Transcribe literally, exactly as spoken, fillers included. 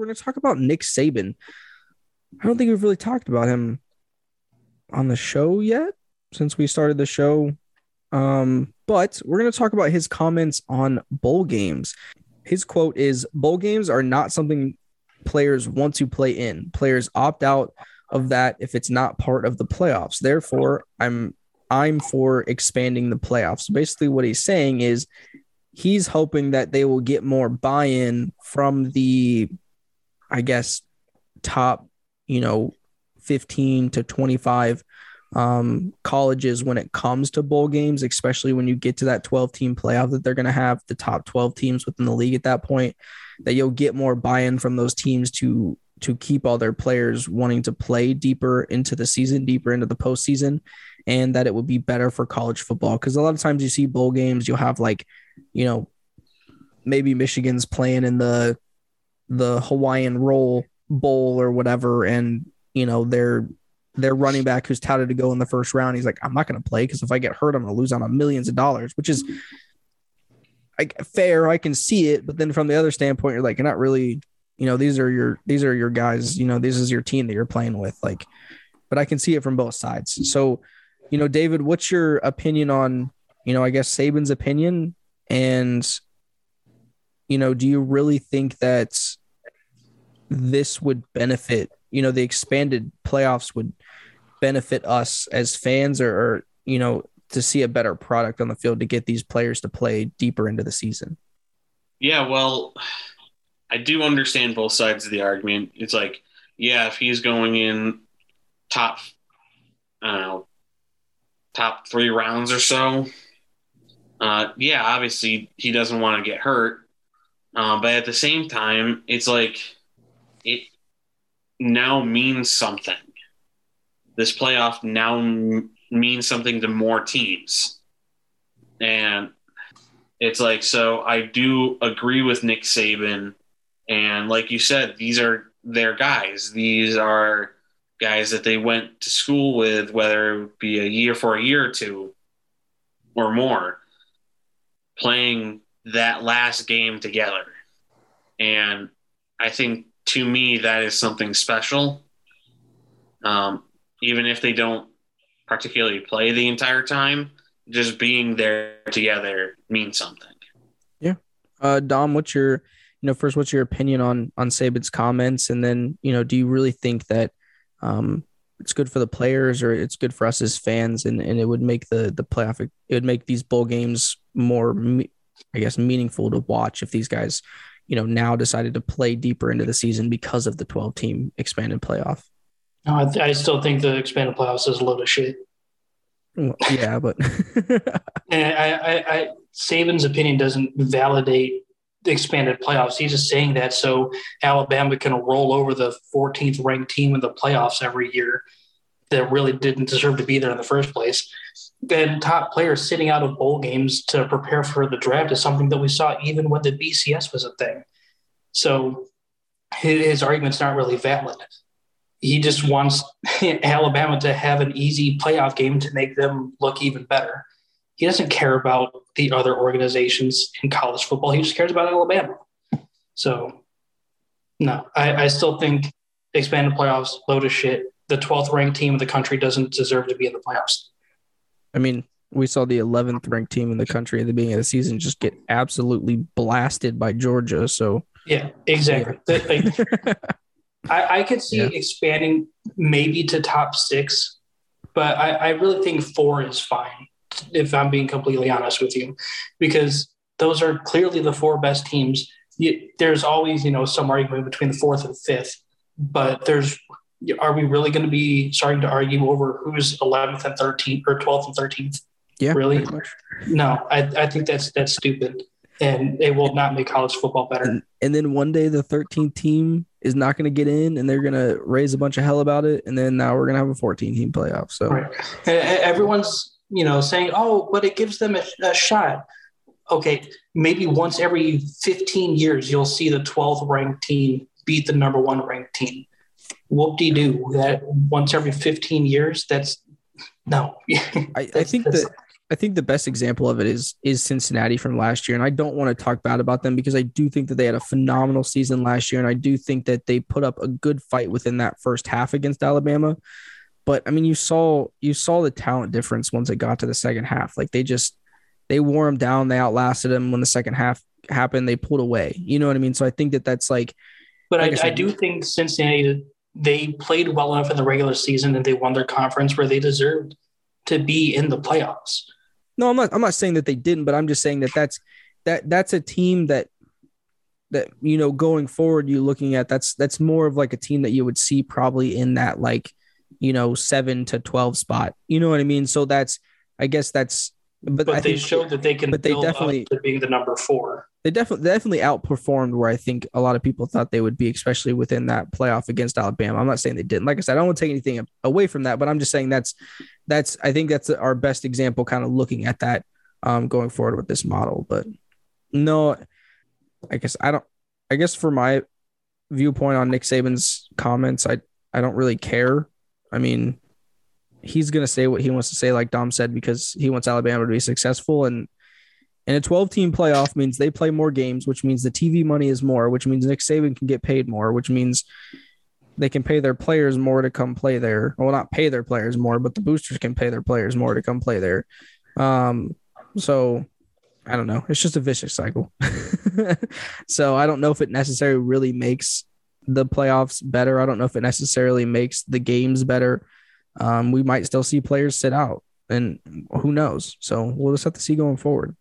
we're going to talk about Nick Saban. I don't think we've really talked about him on the show yet since we started the show. Um, but we're going to talk about his comments on bowl games. His quote is, bowl games are not something players want to play in. Players opt out of that if it's not part of the playoffs. Therefore, I'm I'm for expanding the playoffs. Basically, what he's saying is he's hoping that they will get more buy-in from the, I guess, top, you know, fifteen to twenty-five um, colleges when it comes to bowl games, especially when you get to that twelve-team playoff that they're going to have, the top twelve teams within the league at that point, that you'll get more buy-in from those teams to to keep all their players wanting to play deeper into the season, deeper into the postseason, and that it would be better for college football. Because a lot of times you see bowl games, you'll have like, you know, maybe Michigan's playing in the the Hawaiian Roll Bowl or whatever, and, you know, they're their running back who's touted to go in the first round, he's like, I'm not going to play because if I get hurt, I'm going to lose out on millions of dollars, which is like fair. I can see it. But then from the other standpoint, you're like, you're not really, you know, these are your, these are your guys, you know, this is your team that you're playing with. Like, but I can see it from both sides. So, you know, David, what's your opinion on, you know, I guess Saban's opinion? And, you know, do you really think that this would benefit, you know, the expanded playoffs would benefit us as fans, or, or, you know, to see a better product on the field to get these players to play deeper into the season? Yeah, well, I do understand both sides of the argument. It's like, yeah, if he's going in top, I don't know, top three rounds or so, uh, yeah, obviously he doesn't want to get hurt. Uh, but at the same time, it's like it now means something. This playoff now m- means something to more teams. And it's like, so I do agree with Nick Saban. And like you said, these are their guys. These are guys that they went to school with, whether it be a year for a year or two or more, playing that last game together. And I think, to me, that is something special. Um, even if they don't particularly play the entire time, just being there together means something. Yeah. Uh, Dom, what's your, you know, first, what's your opinion on, on Saban's comments? And then, you know, do you really think that um, it's good for the players or it's good for us as fans? And, and it would make the, the playoff, it would make these bowl games more, I guess, meaningful to watch if these guys, you know, now decided to play deeper into the season because of the twelve-team expanded playoff? No, I, th- I still think the expanded playoffs is a load of shit. Well, yeah, but and I, I, I, Saban's opinion doesn't validate the expanded playoffs. He's just saying that so Alabama can roll over the fourteenth ranked team in the playoffs every year that really didn't deserve to be there in the first place. Then top players sitting out of bowl games to prepare for the draft is something that we saw even when the B C S was a thing. So his, his argument's not really valid. He just wants Alabama to have an easy playoff game to make them look even better. He doesn't care about the other organizations in college football. He just cares about Alabama. So no, I, I still think expanded playoffs, load of shit. The twelfth ranked team of the country doesn't deserve to be in the playoffs. I mean, we saw the eleventh ranked team in the country at the beginning of the season just get absolutely blasted by Georgia. So yeah, exactly. Yeah. Like, I, I could see yeah. expanding maybe to top six, but I, I really think four is fine, if I'm being completely honest with you, because those are clearly the four best teams. You, there's always, you know, some argument between the fourth and fifth, but there's are we really going to be starting to argue over who's eleventh and thirteenth or twelfth and thirteenth? Yeah, really? No, I, I think that's, that's stupid, and it will not make college football better. And, and then one day the thirteenth team is not going to get in and they're going to raise a bunch of hell about it. And then now we're going to have a fourteen team playoff. So right. And everyone's, you know, saying, oh, but it gives them a, a shot. Okay. Maybe once every fifteen years, you'll see the twelfth ranked team beat the number one ranked team. Whoop-de-doo, that once every fifteen years, that's – no. I, I think that I think the best example of it is is Cincinnati from last year. And I don't want to talk bad about them because I do think that they had a phenomenal season last year. And I do think that they put up a good fight within that first half against Alabama. But I mean, you saw, you saw the talent difference once it got to the second half. Like they just, they wore them down. They outlasted them. When the second half happened, they pulled away. You know what I mean? So I think that that's like, but like I, I, I do think Cincinnati, they played well enough in the regular season and they won their conference where they deserved to be in the playoffs. No, I'm not, I'm not saying that they didn't, but I'm just saying that that's, that that's a team that, that, you know, going forward, you're looking at that's, that's more of like a team that you would see probably in that, like, you know, seven to twelve spot, you know what I mean? So that's, I guess that's, but, but I they think, showed that they can, but they definitely to being the number four. They definitely, definitely outperformed where I think a lot of people thought they would be, especially within that playoff against Alabama. I'm not saying they didn't, like I said, I don't want to take anything away from that, but I'm just saying that's, that's, I think that's our best example kind of looking at that um, going forward with this model. But no, I guess I don't, I guess for my viewpoint on Nick Saban's comments, I, I don't really care. I mean, he's going to say what he wants to say, like Dom said, because he wants Alabama to be successful. And and a twelve-team playoff means they play more games, which means the T V money is more, which means Nick Saban can get paid more, which means they can pay their players more to come play there. Well, not pay their players more, but the boosters can pay their players more to come play there. Um, so I don't know. It's just a vicious cycle. So I don't know if it necessarily really makes the playoffs better. I don't know if it necessarily makes the games better. Um, we might still see players sit out and who knows? So we'll just have to see going forward.